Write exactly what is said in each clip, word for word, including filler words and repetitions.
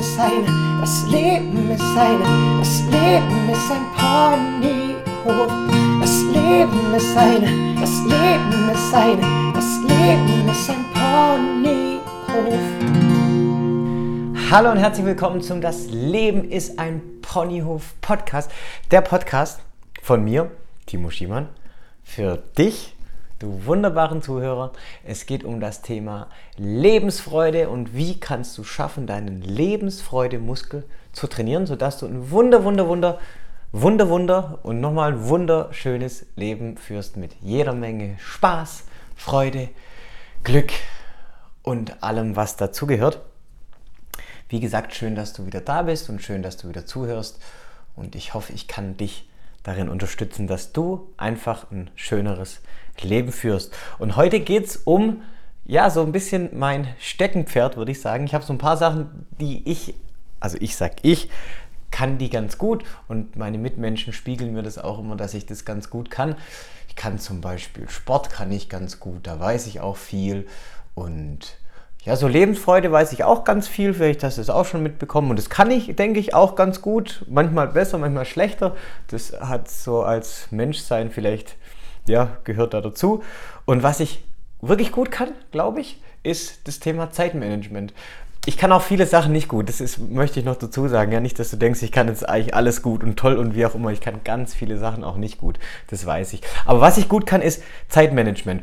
ist ein, das Leben ist ein, das Leben ist ein Ponyhof. Das Leben ist ein, das Leben ist ein, das Leben ist ein Ponyhof. Hallo und herzlich willkommen zum Das Leben ist ein Ponyhof Podcast. Der Podcast von mir, Timo Schiemann, für dich, du wunderbaren Zuhörer. Es geht um das Thema Lebensfreude und wie kannst du schaffen, deinen Lebensfreude-Muskel zu trainieren, sodass du ein wunder, wunder, wunder, wunder, wunder und nochmal ein wunderschönes Leben führst mit jeder Menge Spaß, Freude, Glück und allem, was dazugehört. Wie gesagt, schön, dass du wieder da bist und schön, dass du wieder zuhörst und ich hoffe, ich kann dich darin unterstützen, dass du einfach ein schöneres Leben führst. Und heute geht es um, ja, so ein bisschen mein Steckenpferd, würde ich sagen. Ich habe so ein paar Sachen, die ich, also ich sag ich, kann die ganz gut und meine Mitmenschen spiegeln mir das auch immer, dass ich das ganz gut kann. Ich kann zum Beispiel Sport, kann ich ganz gut, da weiß ich auch viel und ja, so Lebensfreude weiß ich auch ganz viel, vielleicht hast du es auch schon mitbekommen und das kann ich, denke ich, auch ganz gut, manchmal besser, manchmal schlechter, das hat so als Menschsein vielleicht, ja, gehört da dazu. Und was ich wirklich gut kann, glaube ich, ist das Thema Zeitmanagement. Ich kann auch viele Sachen nicht gut, das ist, möchte ich noch dazu sagen, ja, nicht, dass du denkst, ich kann jetzt eigentlich alles gut und toll und wie auch immer, ich kann ganz viele Sachen auch nicht gut, das weiß ich. Aber was ich gut kann, ist Zeitmanagement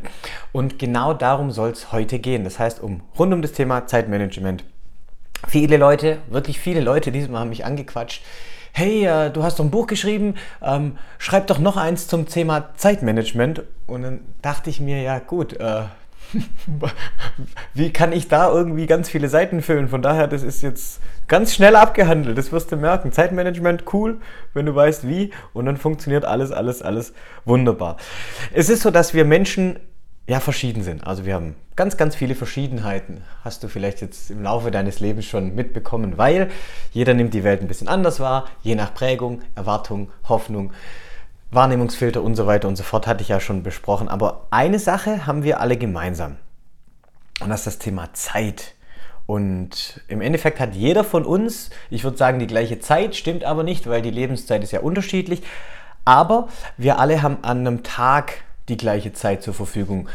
und genau darum soll es heute gehen, das heißt, um rund um das Thema Zeitmanagement. Viele Leute, wirklich viele Leute, diesmal haben mich angequatscht, hey, äh, du hast doch ein Buch geschrieben, ähm, schreib doch noch eins zum Thema Zeitmanagement und dann dachte ich mir, ja gut, äh, wie kann ich da irgendwie ganz viele Seiten füllen? Von daher, das ist jetzt ganz schnell abgehandelt. Das wirst du merken. Zeitmanagement, cool, wenn du weißt wie. Und dann funktioniert alles, alles, alles wunderbar. Es ist so, dass wir Menschen ja verschieden sind. Also wir haben ganz, ganz viele Verschiedenheiten. Hast du vielleicht jetzt im Laufe deines Lebens schon mitbekommen, weil jeder nimmt die Welt ein bisschen anders wahr, je nach Prägung, Erwartung, Hoffnung, Wahrnehmungsfilter und so weiter und so fort, hatte ich ja schon besprochen. Aber eine Sache haben wir alle gemeinsam und das ist das Thema Zeit. Und im Endeffekt hat jeder von uns, ich würde sagen, die gleiche Zeit, stimmt aber nicht, weil die Lebenszeit ist ja unterschiedlich, aber wir alle haben an einem Tag die gleiche Zeit zur Verfügung.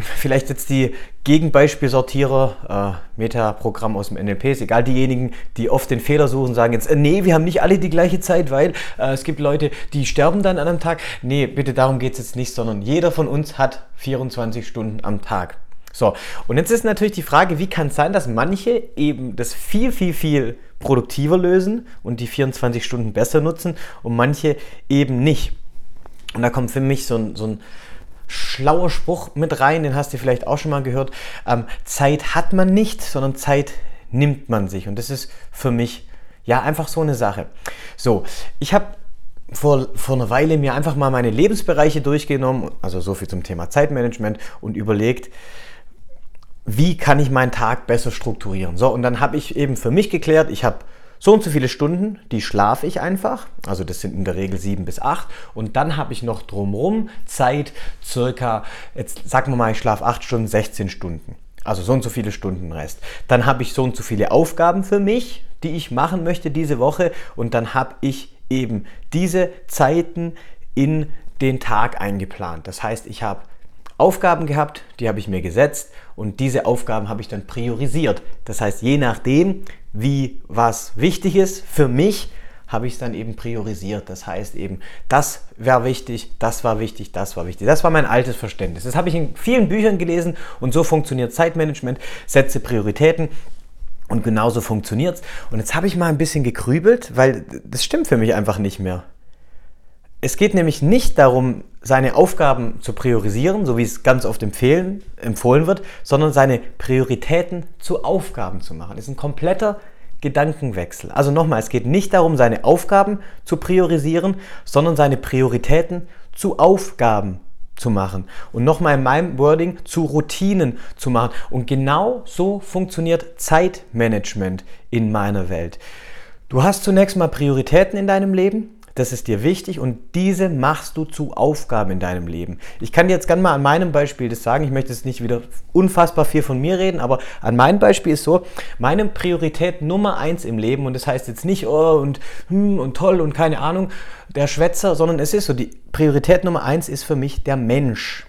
Vielleicht jetzt die Gegenbeispielsortierer, äh, Metaprogramm aus dem N L P, ist egal, diejenigen, die oft den Fehler suchen, sagen jetzt, äh, nee, wir haben nicht alle die gleiche Zeit, weil äh, es gibt Leute, die sterben dann an einem Tag. Nee, bitte, darum geht es jetzt nicht, sondern jeder von uns hat vierundzwanzig Stunden am Tag. So, und jetzt ist natürlich die Frage, wie kann es sein, dass manche eben das viel, viel, viel produktiver lösen und die vierundzwanzig Stunden besser nutzen und manche eben nicht. Und da kommt für mich so ein, so ein schlauer Spruch mit rein, den hast du vielleicht auch schon mal gehört. Ähm, Zeit hat man nicht, sondern Zeit nimmt man sich. Und das ist für mich ja einfach so eine Sache. So, ich habe vor, vor einer Weile mir einfach mal meine Lebensbereiche durchgenommen, also so viel zum Thema Zeitmanagement und überlegt, wie kann ich meinen Tag besser strukturieren. So, und dann habe ich eben für mich geklärt, ich habe so und so viele Stunden, die schlafe ich einfach, also das sind in der Regel sieben bis acht und dann habe ich noch drumherum Zeit, circa, jetzt sagen wir mal, ich schlafe acht Stunden, sechzehn Stunden, also so und so viele Stunden Rest. Dann habe ich so und so viele Aufgaben für mich, die ich machen möchte diese Woche und dann habe ich eben diese Zeiten in den Tag eingeplant. Das heißt, ich habe Aufgaben gehabt, die habe ich mir gesetzt und diese Aufgaben habe ich dann priorisiert. Das heißt, je nachdem, wie was wichtig ist für mich, habe ich es dann eben priorisiert. Das heißt eben, das war wichtig, das war wichtig, das war wichtig. Das war mein altes Verständnis. Das habe ich in vielen Büchern gelesen und so funktioniert Zeitmanagement, setze Prioritäten und genauso funktioniert es. Und jetzt habe ich mal ein bisschen gegrübelt, weil das stimmt für mich einfach nicht mehr. Es geht nämlich nicht darum, seine Aufgaben zu priorisieren, so wie es ganz oft empfehlen, empfohlen wird, sondern seine Prioritäten zu Aufgaben zu machen. Das ist ein kompletter Gedankenwechsel. Also nochmal, es geht nicht darum, seine Aufgaben zu priorisieren, sondern seine Prioritäten zu Aufgaben zu machen. Und nochmal in meinem Wording, zu Routinen zu machen. Und genau so funktioniert Zeitmanagement in meiner Welt. Du hast zunächst mal Prioritäten in deinem Leben. das ist dir wichtig und diese machst du zu Aufgaben in deinem Leben. Ich kann dir jetzt gerne mal an meinem Beispiel das sagen, ich möchte jetzt nicht wieder unfassbar viel von mir reden, aber an meinem Beispiel ist so, meine Priorität Nummer eins im Leben, und das heißt jetzt nicht oh und hm, und toll und keine Ahnung, der Schwätzer, sondern es ist so, die Priorität Nummer eins ist für mich der Mensch.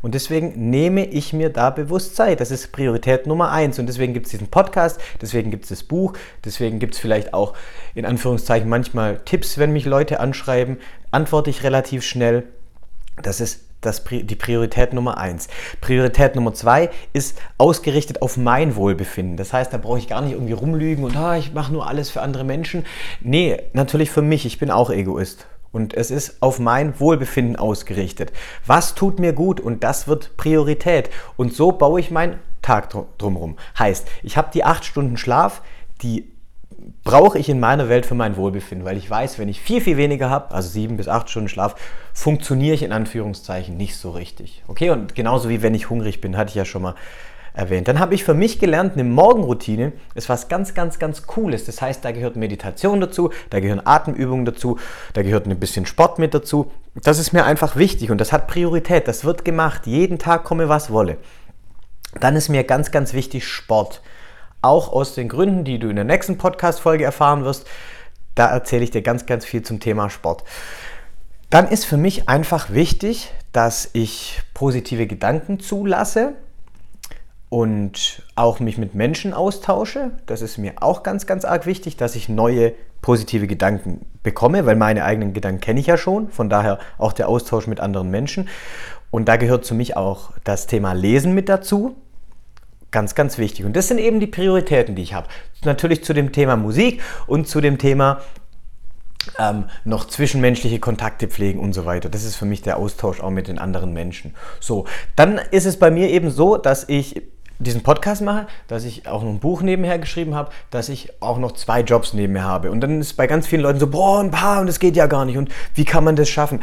Und deswegen nehme ich mir da bewusst Zeit. Das ist Priorität Nummer eins. Und deswegen gibt es diesen Podcast, deswegen gibt es das Buch, deswegen gibt es vielleicht auch in Anführungszeichen manchmal Tipps, wenn mich Leute anschreiben, antworte ich relativ schnell. Das ist das, die Priorität Nummer eins. Priorität Nummer zwei ist ausgerichtet auf mein Wohlbefinden. Das heißt, da brauche ich gar nicht irgendwie rumlügen und ah, ich mache nur alles für andere Menschen. Nee, natürlich für mich. Ich bin auch Egoist. Und es ist auf mein Wohlbefinden ausgerichtet. Was tut mir gut? Und das wird Priorität. Und so baue ich meinen Tag drumherum. Heißt, ich habe die acht Stunden Schlaf, die brauche ich in meiner Welt für mein Wohlbefinden. Weil ich weiß, wenn ich viel, viel weniger habe, also sieben bis acht Stunden Schlaf, funktioniere ich in Anführungszeichen nicht so richtig. Okay, und genauso wie wenn ich hungrig bin, hatte ich ja schon mal erwähnt. Dann habe ich für mich gelernt, eine Morgenroutine ist was ganz, ganz, ganz Cooles. Das heißt, da gehört Meditation dazu, da gehören Atemübungen dazu, da gehört ein bisschen Sport mit dazu. Das ist mir einfach wichtig und das hat Priorität. Das wird gemacht. Jeden Tag komme, was wolle. Dann ist mir ganz, ganz wichtig Sport. Auch aus den Gründen, die du in der nächsten Podcast-Folge erfahren wirst. Da erzähle ich dir ganz, ganz viel zum Thema Sport. Dann ist für mich einfach wichtig, dass ich positive Gedanken zulasse. Und auch mich mit Menschen austausche, das ist mir auch ganz, ganz arg wichtig, dass ich neue positive Gedanken bekomme, weil meine eigenen Gedanken kenne ich ja schon, von daher auch der Austausch mit anderen Menschen. Und da gehört zu mich auch das Thema Lesen mit dazu, ganz, ganz wichtig. Und das sind eben die Prioritäten, die ich habe. Natürlich zu dem Thema Musik und zu dem Thema Ähm, noch zwischenmenschliche Kontakte pflegen und so weiter. Das ist für mich der Austausch auch mit den anderen Menschen. So, dann ist es bei mir eben so, dass ich diesen Podcast mache, dass ich auch noch ein Buch nebenher geschrieben habe, dass ich auch noch zwei Jobs nebenher habe. Und dann ist bei ganz vielen Leuten so, boah, ein paar und das geht ja gar nicht. Und wie kann man das schaffen?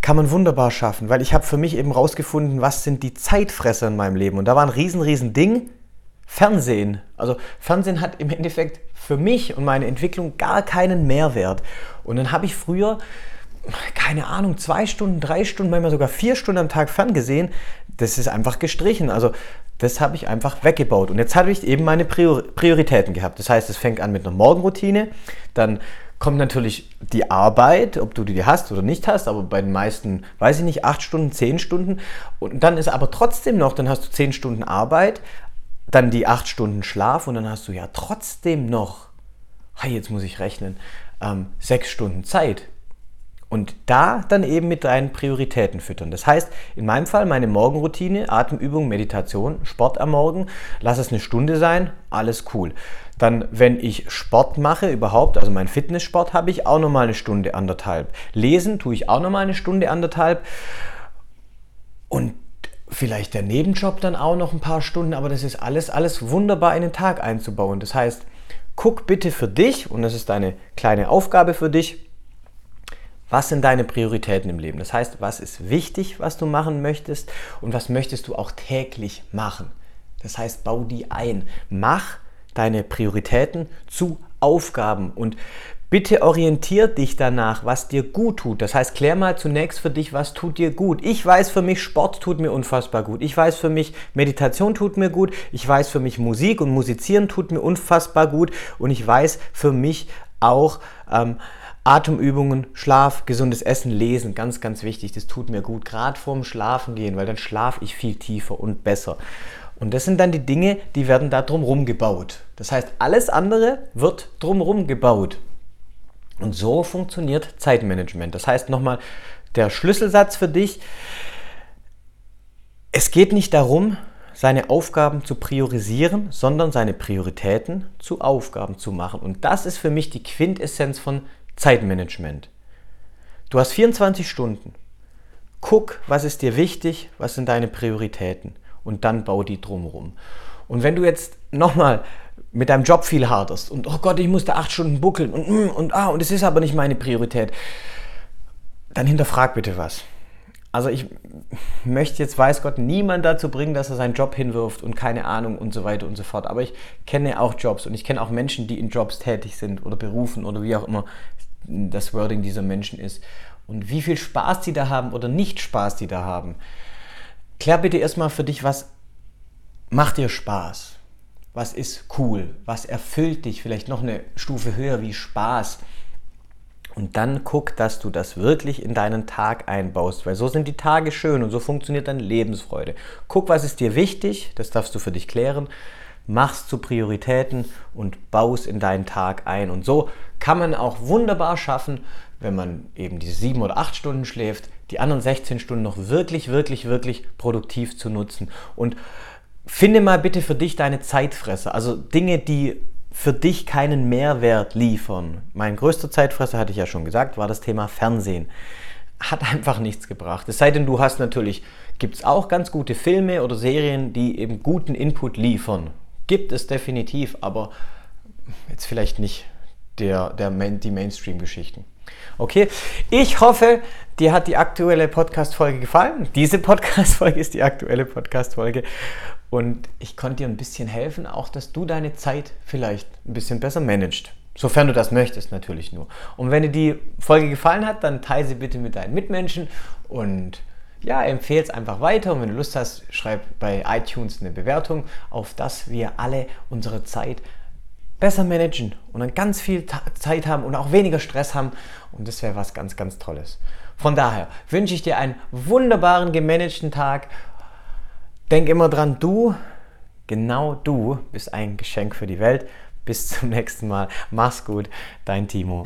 Kann man wunderbar schaffen, weil ich habe für mich eben rausgefunden, was sind die Zeitfresser in meinem Leben. Und da war ein riesen, riesen Ding, Fernsehen. Also Fernsehen hat im Endeffekt für mich und meine Entwicklung gar keinen Mehrwert. Und dann habe ich früher, keine Ahnung, zwei Stunden, drei Stunden, manchmal sogar vier Stunden am Tag ferngesehen. Das ist einfach gestrichen. Also das habe ich einfach weggebaut. Und jetzt habe ich eben meine Prioritäten gehabt. Das heißt, es fängt an mit einer Morgenroutine. Dann kommt natürlich die Arbeit, ob du die hast oder nicht hast. Aber bei den meisten, weiß ich nicht, acht Stunden, zehn Stunden. Und dann ist aber trotzdem noch, dann hast du zehn Stunden Arbeit. Dann die acht Stunden Schlaf und dann hast du ja trotzdem noch, hey, jetzt muss ich rechnen, ähm, sechs Stunden Zeit. Und da dann eben mit deinen Prioritäten füttern. Das heißt, in meinem Fall meine Morgenroutine, Atemübung, Meditation, Sport am Morgen, lass es eine Stunde sein, alles cool. Dann, wenn ich Sport mache überhaupt, also meinen Fitnesssport, habe ich auch nochmal eine Stunde, anderthalb. Lesen tue ich auch nochmal eine Stunde, anderthalb. Und vielleicht der Nebenjob dann auch noch ein paar Stunden, aber das ist alles, alles wunderbar in den Tag einzubauen. Das heißt, guck bitte für dich, und das ist deine kleine Aufgabe für dich, was sind deine Prioritäten im Leben? Das heißt, was ist wichtig, was du machen möchtest und was möchtest du auch täglich machen? Das heißt, bau die ein. Mach deine Prioritäten zu Aufgaben und bitte orientier dich danach, was dir gut tut. Das heißt, klär mal zunächst für dich, was tut dir gut. Ich weiß für mich, Sport tut mir unfassbar gut. Ich weiß für mich, Meditation tut mir gut. Ich weiß für mich, Musik und Musizieren tut mir unfassbar gut. Und ich weiß für mich auch ähm, Atemübungen, Schlaf, gesundes Essen, Lesen. Ganz, ganz wichtig. Das tut mir gut, gerade vorm Schlafengehen, weil dann schlafe ich viel tiefer und besser. Und das sind dann die Dinge, die werden da drumherum gebaut. Das heißt, alles andere wird drumherum gebaut. Und so funktioniert Zeitmanagement. Das heißt nochmal, der Schlüsselsatz für dich, es geht nicht darum, seine Aufgaben zu priorisieren, sondern seine Prioritäten zu Aufgaben zu machen. Und das ist für mich die Quintessenz von Zeitmanagement. Du hast vierundzwanzig Stunden. Guck, was ist dir wichtig, was sind deine Prioritäten und dann bau die drumherum. Und wenn du jetzt nochmal mit deinem Job viel haderst und oh Gott, ich muss da acht Stunden buckeln und und ah und es ist aber nicht meine Priorität, dann hinterfrag bitte was. Also ich möchte jetzt, weiß Gott, niemand dazu bringen, dass er seinen Job hinwirft und keine Ahnung und so weiter und so fort. Aber ich kenne auch Jobs und ich kenne auch Menschen, die in Jobs tätig sind oder Berufen oder wie auch immer, das Wording dieser Menschen ist und wie viel Spaß die da haben oder nicht Spaß die da haben. Klär bitte erstmal für dich, was macht dir Spaß? Was ist cool? Was erfüllt dich? Vielleicht noch eine Stufe höher wie Spaß. Und dann guck, dass du das wirklich in deinen Tag einbaust, weil so sind die Tage schön und so funktioniert deine Lebensfreude. Guck, was ist dir wichtig, das darfst du für dich klären, machst zu Prioritäten und baust in deinen Tag ein. Und so kann man auch wunderbar schaffen, wenn man eben diese sieben oder acht Stunden schläft, die anderen sechzehn Stunden noch wirklich, wirklich, wirklich produktiv zu nutzen. Und finde mal bitte für dich deine Zeitfresser, also Dinge, die für dich keinen Mehrwert liefern. Mein größter Zeitfresser, hatte ich ja schon gesagt, war das Thema Fernsehen. Hat einfach nichts gebracht. Es sei denn, du hast natürlich, gibt es auch ganz gute Filme oder Serien, die eben guten Input liefern. Gibt es definitiv, aber jetzt vielleicht nicht der, der, die Mainstream-Geschichten. Okay, ich hoffe, dir hat die aktuelle Podcast-Folge gefallen. Diese Podcast-Folge ist die aktuelle Podcast-Folge. Und ich konnte dir ein bisschen helfen, auch dass du deine Zeit vielleicht ein bisschen besser managst. Sofern du das möchtest, natürlich nur. Und wenn dir die Folge gefallen hat, dann teile sie bitte mit deinen Mitmenschen und ja, empfehle es einfach weiter. Und wenn du Lust hast, schreib bei iTunes eine Bewertung, auf dass wir alle unsere Zeit besser managen und dann ganz viel Ta- Zeit haben und auch weniger Stress haben. Und das wäre was ganz, ganz Tolles. Von daher wünsche ich dir einen wunderbaren, gemanagten Tag. Denk immer dran, du, genau du, bist ein Geschenk für die Welt. Bis zum nächsten Mal. Mach's gut, dein Timo.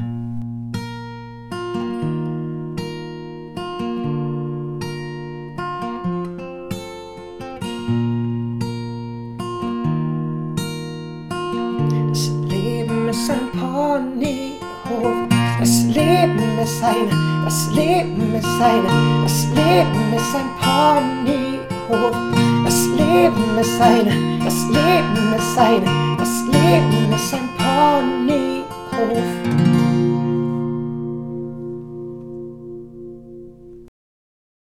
Das Leben ist ein Ponyhof. Das Leben ist ein, das Leben ist ein, das Leben ist ein Ponyhof. Das Leben ist ein, das Leben ist ein, das Leben ist ein Pony.